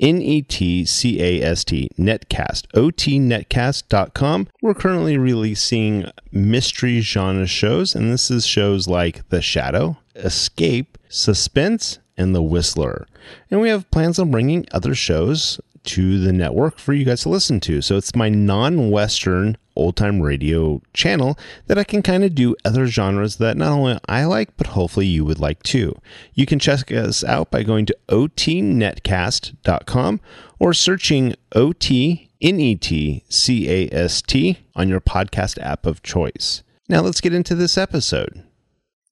Netcast, Netcast, otnetcast.com. We're currently releasing mystery genre shows, and this is shows like The Shadow, Escape, Suspense, and The Whistler. And we have plans on bringing other shows to the network for you guys to listen to. So it's my non-Western old-time radio channel that I can kind of do other genres that not only I like, but hopefully you would like too. You can check us out by going to otnetcast.com or searching OTNETCAST on your podcast app of choice. Now let's get into this episode.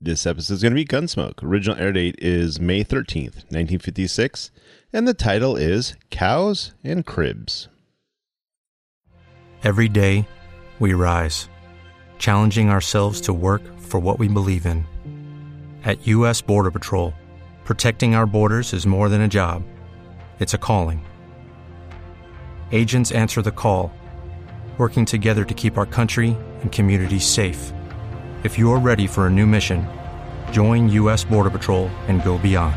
This episode is going to be Gunsmoke. Original air date is May 13th, 1956, and the title is Cows and Cribs. Every day, we rise, challenging ourselves to work for what we believe in. At U.S. Border Patrol, protecting our borders is more than a job. It's a calling. Agents answer the call, working together to keep our country and communities safe. If you're ready for a new mission, join U.S. Border Patrol and go beyond.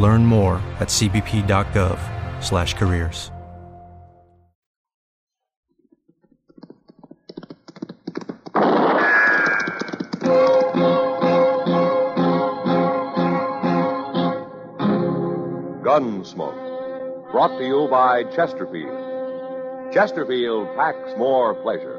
Learn more at cbp.gov/careers. Gunsmoke, brought to you by Chesterfield. Chesterfield packs more pleasure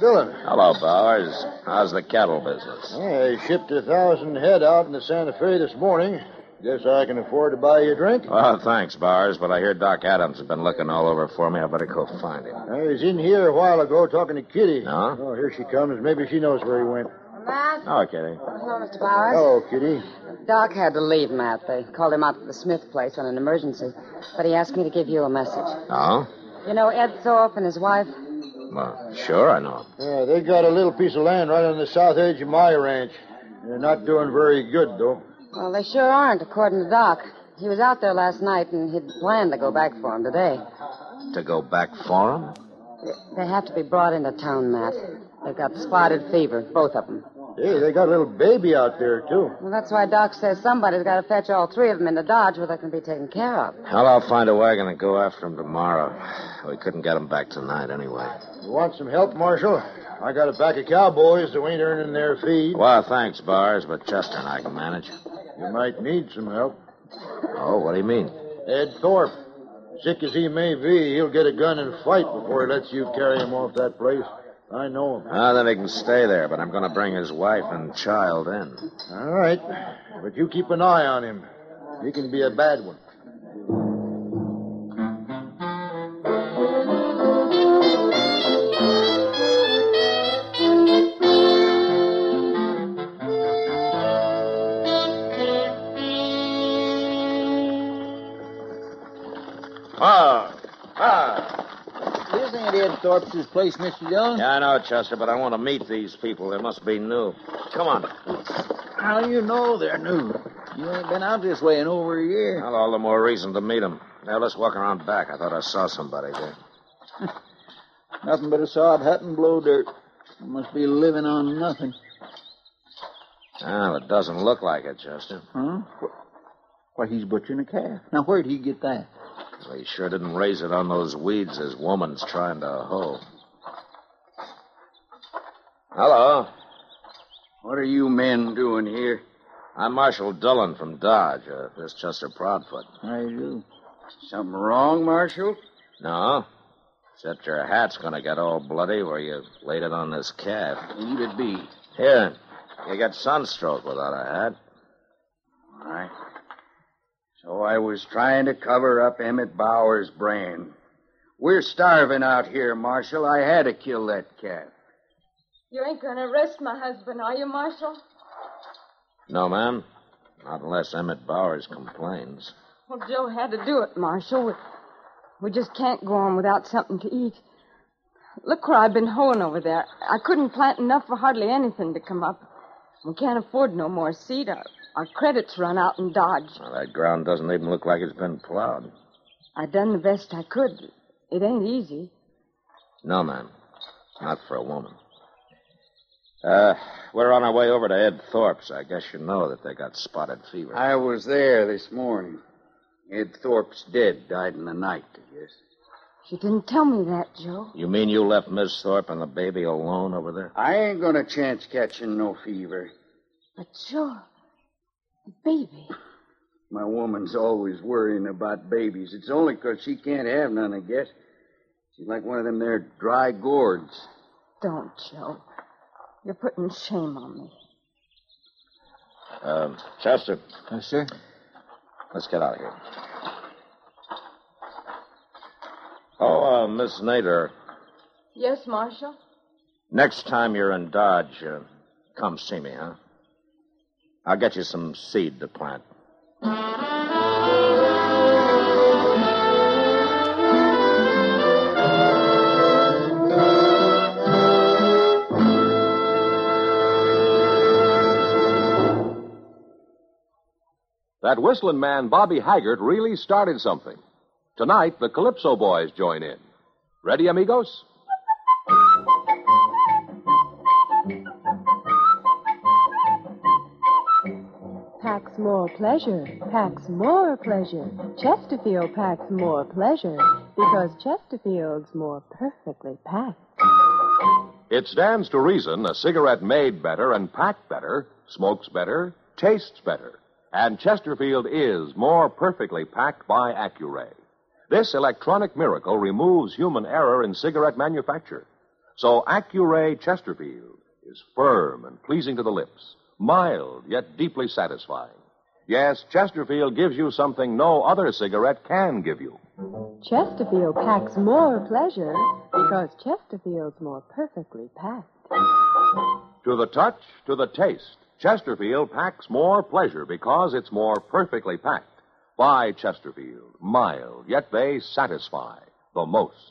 Dillon. Hello, Bowers. How's the cattle business? Yeah, I shipped 1,000 head out into Santa Fe this morning. Guess I can afford to buy you a drink? Well, thanks, Bowers, but I hear Doc Adams has been looking all over for me. I better go find him. He was in here a while ago talking to Kitty. Huh? Oh, here she comes. Maybe she knows where he went. Matt? Oh, Kitty. Hello, Mr. Bowers. Oh, Kitty. Doc had to leave, Matt. They called him out to the Smith place on an emergency, but he asked me to give you a message. Oh? You know Ed Thorpe and his wife? Well, sure I know. Yeah, they got a little piece of land right on the south edge of my ranch. They're not doing very good, though. Well, they sure aren't, according to Doc. He was out there last night, and he'd planned to go back for him today. To go back for him? They have to be brought into town, Matt. They've got spotted fever, both of them. Hey, they got a little baby out there, too. Well, that's why Doc says somebody's got to fetch all three of them into Dodge where they can be taken care of. Well, I'll find a wagon and go after them tomorrow. We couldn't get them back tonight, anyway. You want some help, Marshal? I got a pack of cowboys who ain't earning their feed. Well, thanks, Bars, but Chester and I can manage. You might need some help. Oh, what do you mean? Ed Thorpe. Sick as he may be, he'll get a gun and fight before he lets you carry him off that place. I know him. Ah, then he can stay there, but I'm going to bring his wife and child in. All right. But you keep an eye on him. He can be a bad one. Thorpe's place, Mr. Dillon? Yeah, I know, Chester, but I want to meet these people. They must be new. Come on. How do you know they're new? You ain't been out this way in over a year. Well, all the more reason to meet them. Now, let's walk around back. I thought I saw somebody there. Nothing but a sod hut and blow dirt. You must be living on nothing. Well, it doesn't look like it, Chester. Huh? Why, he's butchering a calf. Now, where'd he get that? Well, he sure didn't raise it on those weeds his woman's trying to hoe. Hello. What are you men doing here? I'm Marshal Dillon from Dodge. This Chester Proudfoot. How you do? Something wrong, Marshal? No. Except your hat's going to get all bloody where you laid it on this calf. Leave it be. Here. You got sunstroke without a hat. All right. So I was trying to cover up Emmett Bowers' brand. We're starving out here, Marshal. I had to kill that calf. You ain't going to arrest my husband, are you, Marshal? No, ma'am. Not unless Emmett Bowers complains. Well, Joe had to do it, Marshal. We just can't go on without something to eat. Look where I've been hoeing over there. I couldn't plant enough for hardly anything to come up. We can't afford no more seed. Our credits run out in Dodge. Well, that ground doesn't even look like it's been plowed. I done the best I could. It ain't easy. No, ma'am. Not for a woman. We're on our way over to Ed Thorpe's. I guess you know that they got spotted fever. I was there this morning. Ed Thorpe's dead. Died in the night, I guess. You didn't tell me that, Joe. You mean you left Miss Thorpe and the baby alone over there? I ain't going to chance catching no fever. But, Joe... The baby. My woman's always worrying about babies. It's only because she can't have none, I guess. She's like one of them there dry gourds. Don't, Joe. You're putting shame on me. Chester. Yes, sir? Let's get out of here. Oh, Miss Nader. Yes, Marshal? Next time you're in Dodge, come see me, huh? I'll get you some seed to plant. That whistling man, Bobby Haggart, really started something. Tonight, the Calypso Boys join in. Ready, amigos? Packs more pleasure, packs more pleasure. Chesterfield packs more pleasure because Chesterfield's more perfectly packed. It stands to reason a cigarette made better and packed better smokes better, tastes better. And Chesterfield is more perfectly packed by Accuray. This electronic miracle removes human error in cigarette manufacture. So Accuray Chesterfield is firm and pleasing to the lips. Mild, yet deeply satisfying. Yes, Chesterfield gives you something no other cigarette can give you. Chesterfield packs more pleasure because Chesterfield's more perfectly packed. To the touch, to the taste, Chesterfield packs more pleasure because it's more perfectly packed. Buy Chesterfield, mild, yet they satisfy the most.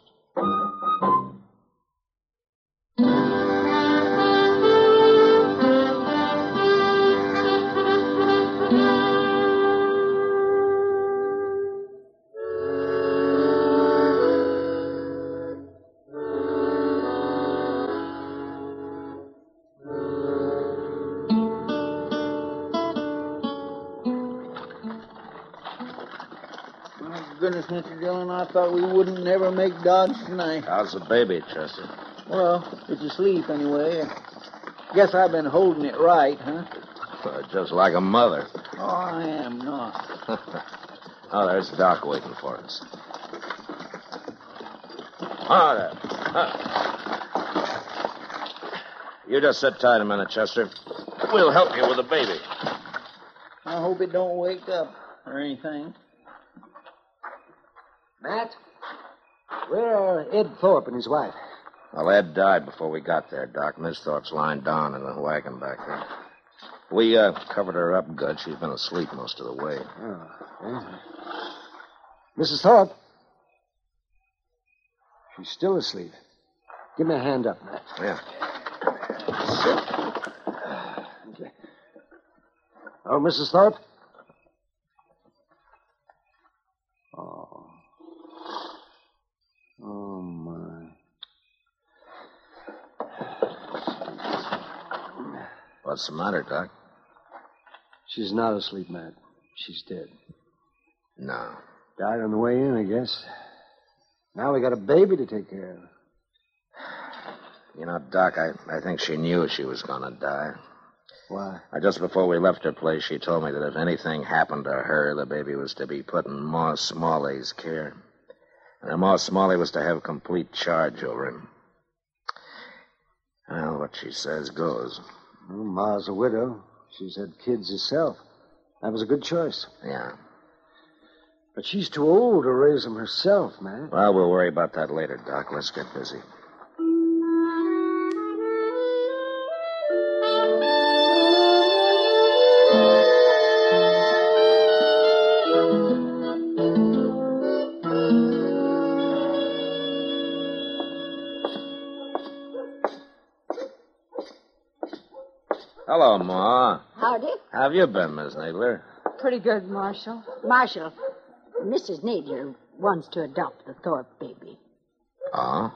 Goodness, Mr. Dillon, I thought we wouldn't never make Dodge tonight. How's the baby, Chester? Well, it's asleep anyway. Guess I've been holding it right, huh? Just like a mother. Oh, I am not. Oh, there's Doc waiting for us. All right. You just sit tight a minute, Chester. We'll help you with the baby. I hope it don't wake up or anything. Matt, where are Ed Thorpe and his wife? Well, Ed died before we got there, Doc. Miss Thorpe's lying down in the wagon back there. We covered her up good. She's been asleep most of the way. Oh, yeah. Mrs. Thorpe? She's still asleep. Give me a hand up, Matt. Yeah. Sit. Oh, Mrs. Thorpe? Oh, my. What's the matter, Doc? She's not asleep, Matt. She's dead. No. Died on the way in, I guess. Now we got a baby to take care of. You know, Doc, I think she knew she was going to die. Why? Just before we left her place, she told me that if anything happened to her, the baby was to be put in Ma Smalley's care. And Ma Smalley was to have complete charge over him. Well, what she says goes. Well, Ma's a widow. She's had kids herself. That was a good choice. Yeah. But she's too old to raise them herself, man. Well, we'll worry about that later, Doc. Let's get busy. Hello, Ma. Howdy. How have you been, Miss Nadler? Pretty good, Marshal. Marshal, Mrs. Nadler wants to adopt the Thorpe baby. Ah?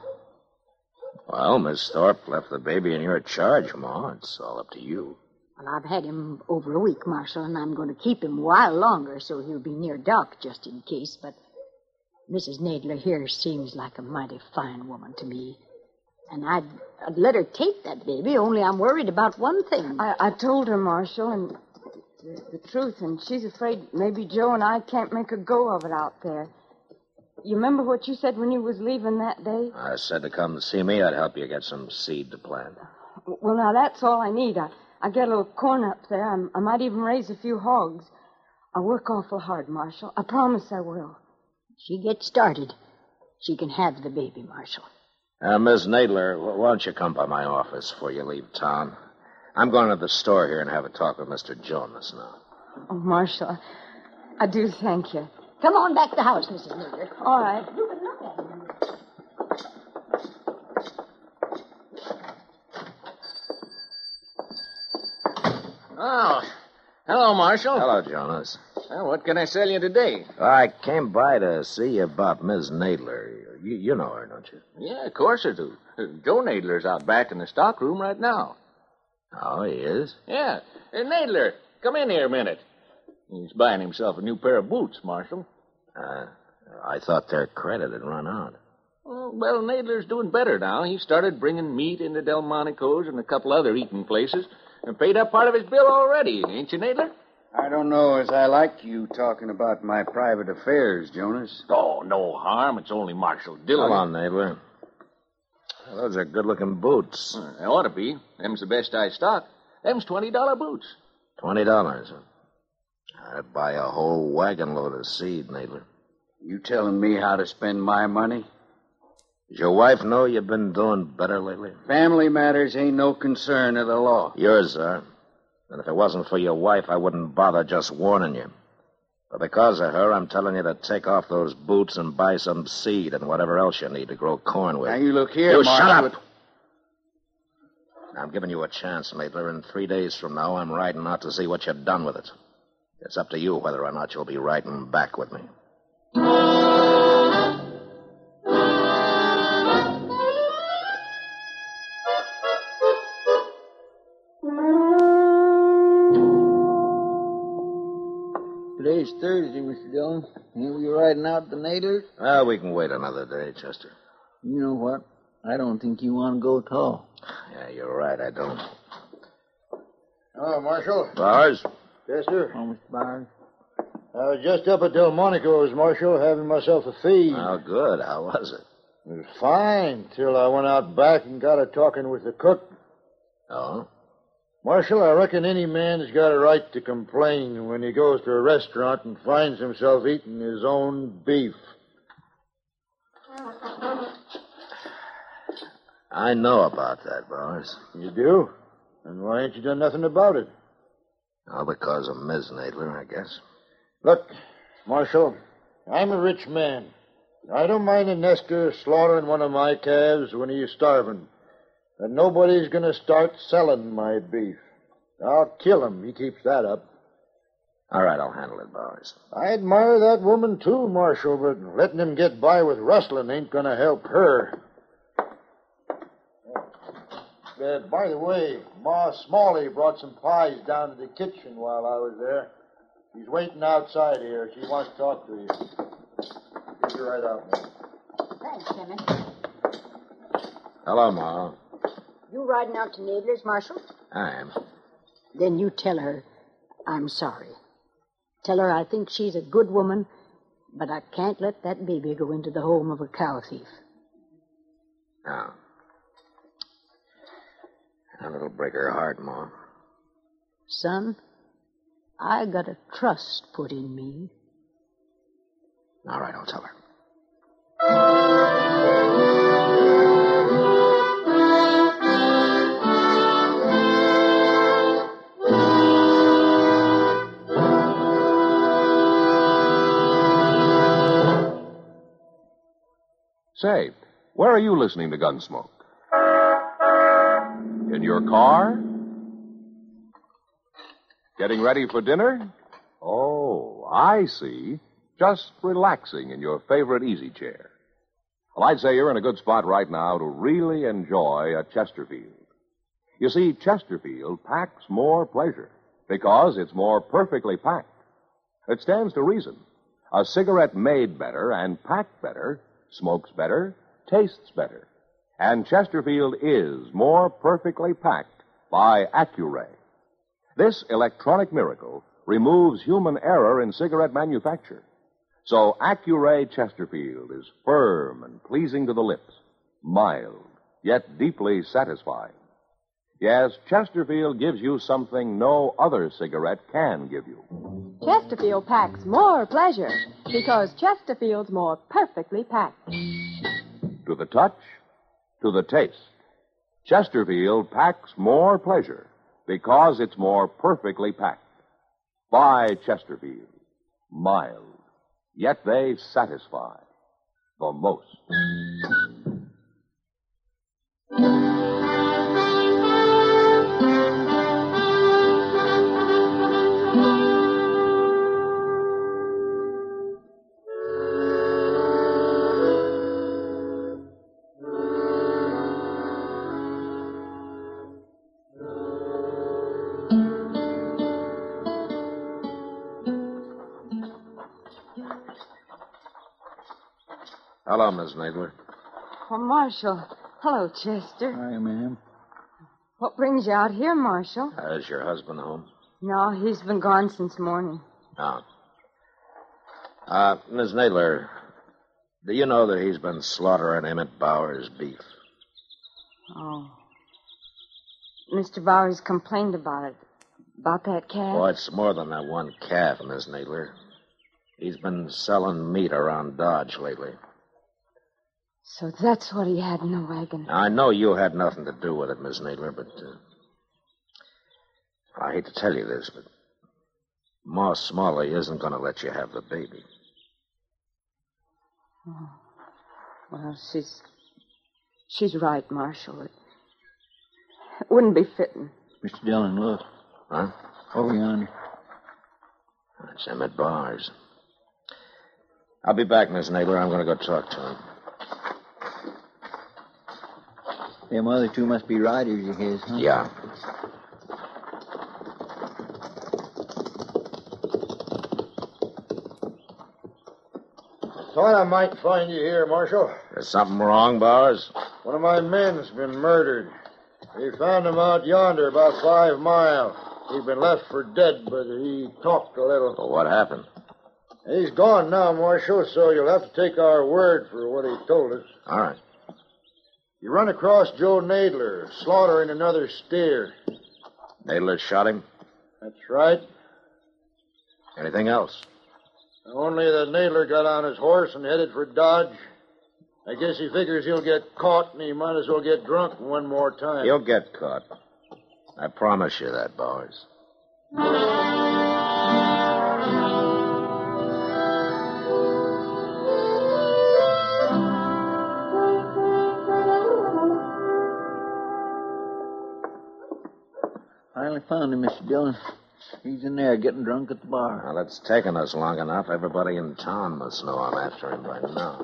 Well, Miss Thorpe left the baby in your charge, Ma. It's all up to you. Well, I've had him over a week, Marshal, and I'm going to keep him a while longer so he'll be near Doc just in case. But Mrs. Nadler here seems like a mighty fine woman to me. And I'd let her take that baby, only I'm worried about one thing. I told her, Marshal, and the truth, and she's afraid maybe Joe and I can't make a go of it out there. You remember what you said when you was leaving that day? I said to come see me. I'd help you get some seed to plant. Well, now, that's all I need. I get a little corn up there. I might even raise a few hogs. I work awful hard, Marshal. I promise I will. She gets started. She can have the baby, Marshal. Miss Nadler, why don't you come by my office before you leave town? I'm going to the store here and have a talk with Mr. Jonas now. Oh, Marshal, I do thank you. Come on back to the house, Mrs. Nadler. All right. You can look at him. Oh, hello, Marshal. Hello, Jonas. Well, what can I sell you today? I came by to see you about Miss Nadler. You know her, don't you? Yeah, of course I do. Joe Nadler's out back in the stockroom right now. Oh, he is? Yeah. Nadler, come in here a minute. He's buying himself a new pair of boots, Marshal. I thought their credit had run out. Well, Nadler's doing better now. He started bringing meat into Delmonico's and a couple other eating places and paid up part of his bill already, ain't you, Nadler? I don't know as I like you talking about my private affairs, Jonas. Oh, no harm. It's only Marshal Dillon. Come on, Nadler. Those are good-looking boots. They ought to be. Them's the best I stock. Them's $20 boots. $20? I'd buy a whole wagon load of seed, Nadler. You telling me how to spend my money? Does your wife know you've been doing better lately? Family matters ain't no concern of the law. Yours are. And if it wasn't for your wife, I wouldn't bother just warning you. But because of her, I'm telling you to take off those boots and buy some seed and whatever else you need to grow corn with. Now, you look here, Martin. Shut up! I'm giving you a chance, Nadler. In 3 days from now, I'm riding out to see what you've done with it. It's up to you whether or not you'll be riding back with me. Today's Thursday, Mr. Dillon. Ain't we riding out the Nadler? Well, we can wait another day, Chester. You know what? I don't think you want to go at all. Yeah, you're right, I don't. Hello, Marshal. Bowers? Yes, sir. Oh, Mr. Bowers. I was just up at Delmonico's, Marshal, having myself a feed. Oh, good. How was it? It was fine, till I went out back and got a talking with the cook. Oh? Marshal, I reckon any man has got a right to complain when he goes to a restaurant and finds himself eating his own beef. I know about that, Bowers. You do? And why ain't you done nothing about it? Oh, because of Ms. Nadler, I guess. Look, Marshal, I'm a rich man. I don't mind a nester slaughtering one of my calves when he's starving. And nobody's going to start selling my beef. I'll kill him. He keeps that up. All right, I'll handle it, Bowers. I admire that woman, too, Marshal, but letting him get by with rustling ain't going to help her. By the way, Ma Smalley brought some pies down to the kitchen while I was there. She's waiting outside here. She wants to talk to you. Get you right out, man. Thanks, Emmett. Hello, Ma. You riding out to Nadler's, Marshal? I am. Then you tell her I'm sorry. Tell her I think she's a good woman, but I can't let that baby go into the home of a cow thief. No. And it'll break her heart, Ma. Son, I got a trust put in me. All right, I'll tell her. Say, where are you listening to Gunsmoke? In your car? Getting ready for dinner? Oh, I see. Just relaxing in your favorite easy chair. Well, I'd say you're in a good spot right now to really enjoy a Chesterfield. You see, Chesterfield packs more pleasure because it's more perfectly packed. It stands to reason. A cigarette made better and packed better smokes better, tastes better. And Chesterfield is more perfectly packed by Accuray. This electronic miracle removes human error in cigarette manufacture. So Accuray Chesterfield is firm and pleasing to the lips, mild, yet deeply satisfying. Yes, Chesterfield gives you something no other cigarette can give you. Chesterfield packs more pleasure because Chesterfield's more perfectly packed. To the touch, to the taste. Chesterfield packs more pleasure because it's more perfectly packed. By Chesterfield, mild, yet they satisfy the most. Hello, Miss Nadler. Oh, Marshal. Hello, Chester. Hi, ma'am. What brings you out here, Marshal? Is your husband home? No, he's been gone since morning. Oh. Miss Nadler, do you know that he's been slaughtering Emmett Bowers' beef? Oh. Mr. Bowers complained about it. About that calf? Oh, it's more than that one calf, Miss Nadler. He's been selling meat around Dodge lately. So that's what he had in the wagon. Now, I know you had nothing to do with it, Miss Nadler, but... I hate to tell you this, but... Ma Smalley isn't going to let you have the baby. Oh. Well, she's right, Marshal. It wouldn't be fitting. Mr. Dillon, look. Huh? Over yonder. That's Emmett Bowers. I'll be back, Miss Nadler. I'm going to go talk to him. Them other two must be riders of his, huh? Yeah. Thought I might find you here, Marshal. There's something wrong, Bowers? One of my men's been murdered. We found him out yonder, about 5 miles. He'd been left for dead, but he talked a little. Well, what happened? He's gone now, Marshal, so you'll have to take our word for what he told us. All right. You run across Joe Nadler, slaughtering another steer. Nadler shot him? That's right. Anything else? Only that Nadler got on his horse and headed for Dodge. I guess he figures he'll get caught, and he might as well get drunk one more time. He'll get caught. I promise you that, Bowers. Finally found him, Mr. Dillon. He's in there getting drunk at the bar. Well, that's taken us long enough. Everybody in town must know I'm after him by now.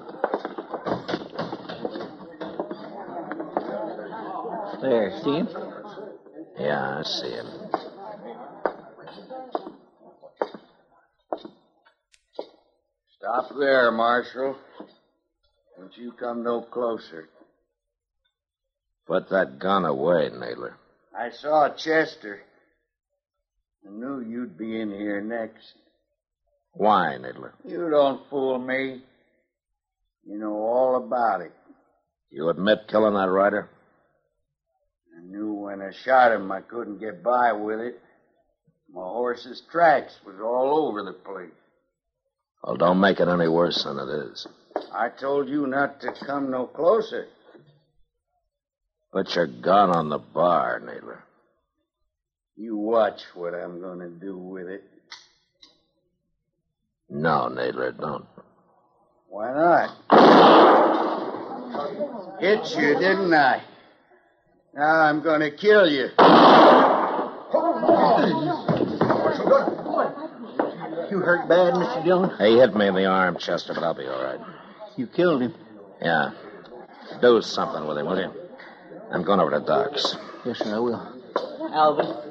There, see him? Yeah, I see him. Stop there, Marshal. Don't you come no closer. Put that gun away, Nadler. I saw Chester. I knew you'd be in here next. Why, Nadler? You don't fool me. You know all about it. You admit killing that rider? I knew when I shot him I couldn't get by with it. My horse's tracks was all over the place. Well, don't make it any worse than it is. I told you not to come no closer. Put your gun on the bar, Nadler. You watch what I'm going to do with it. No, Nadler, don't. Why not? Hit you, didn't I? Now I'm going to kill you. You hurt bad, Mr. Dillon? He hit me in the arm, Chester, but I'll be all right. You killed him? Yeah. Do something with him, will you? I'm going over to Doc's. Yes, sir, I will. Alvin.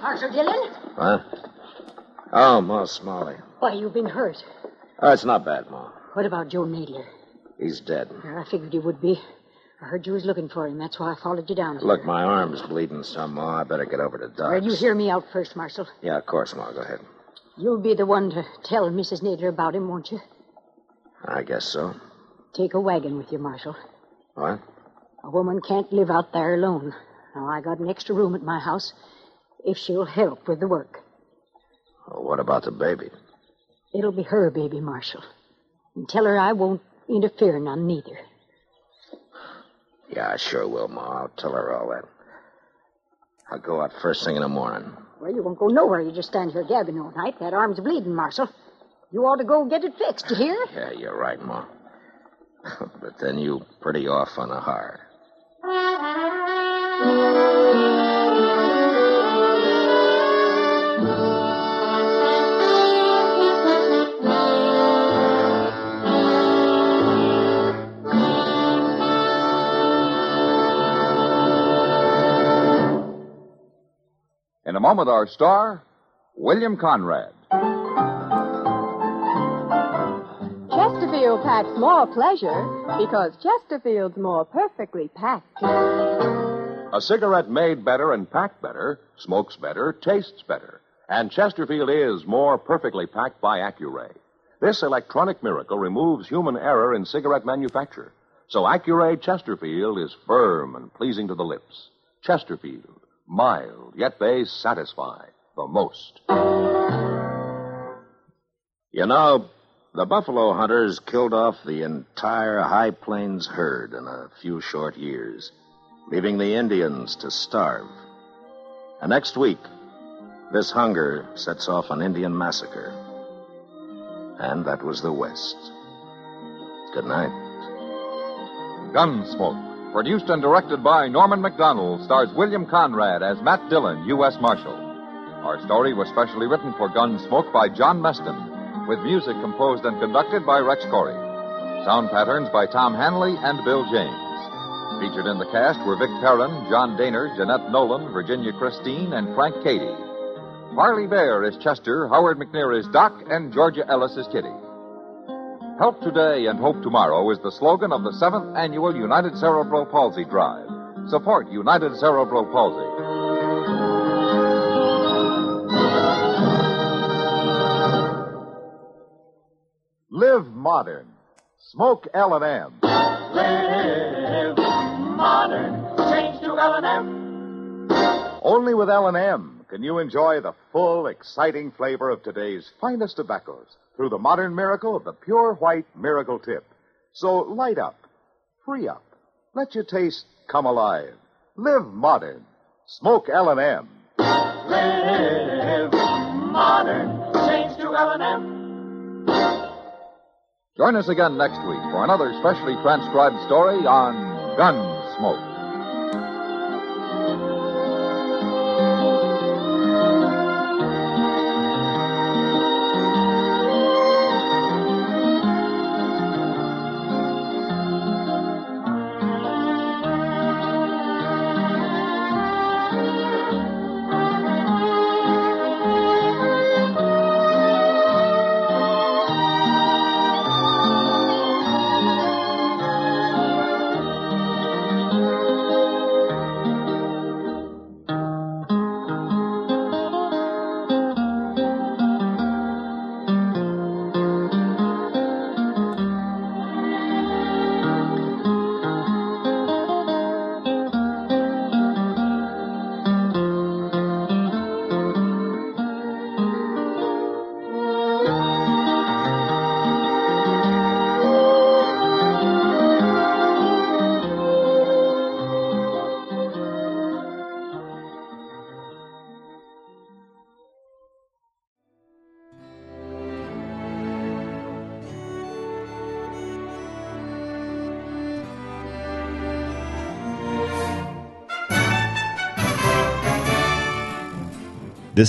Marshal Dillon? Huh? Oh, Ma Smalley. Why, you've been hurt. Oh, it's not bad, Ma. What about Joe Nadler? He's dead. I figured you would be. I heard you was looking for him. That's why I followed you down here. Look, my arm's bleeding some, Ma. I better get over to Doc's. Well, you hear me out first, Marshal. Yeah, of course, Ma. Go ahead. You'll be the one to tell Mrs. Nadler about him, won't you? I guess so. Take a wagon with you, Marshal. What? A woman can't live out there alone. Now, I got an extra room at my house if she'll help with the work. Well, what about the baby? It'll be her baby, Marshal. And tell her I won't interfere none, neither. Yeah, I sure will, Ma. I'll tell her all that. I'll go out first thing in the morning. Well, you won't go nowhere. You just stand here gabbing all night. That arm's bleeding, Marshal. You ought to go get it fixed, you hear? Yeah, you're right, Ma. But then you pretty off on a hard. In a moment, our star, William Conrad. Chesterfield packs more pleasure because Chesterfield's more perfectly packed. A cigarette made better and packed better, smokes better, tastes better. And Chesterfield is more perfectly packed by Accuray. This electronic miracle removes human error in cigarette manufacture. So Accuray Chesterfield is firm and pleasing to the lips. Chesterfield, mild, yet they satisfy the most. You know, the buffalo hunters killed off the entire High Plains herd in a few short years, leaving the Indians to starve. And next week, this hunger sets off an Indian massacre. And that was the West. Good night. Gunsmoke, produced and directed by Norman Macdonnell, stars William Conrad as Matt Dillon, U.S. Marshal. Our story was specially written for Gunsmoke by John Meston, with music composed and conducted by Rex Koury. Sound patterns by Tom Hanley and Bill James. Featured in the cast were Vic Perrin, John Dehner, Jeanette Nolan, Virginia Christine, and Frank Katie. Parley Baer is Chester, Howard McNear is Doc, and Georgia Ellis is Kitty. Help today and hope tomorrow is the slogan of the 7th Annual United Cerebral Palsy Drive. Support United Cerebral Palsy. Live modern. Smoke L&M. Live modern. Change to L&M. Only with L&M can you enjoy the full, exciting flavor of today's finest tobaccos through the modern miracle of the pure white miracle tip. So light up, free up, let your taste come alive. Live modern. Smoke L&M. Live modern. Change to L&M. Join us again next week for another specially transcribed story on Gunsmoke. This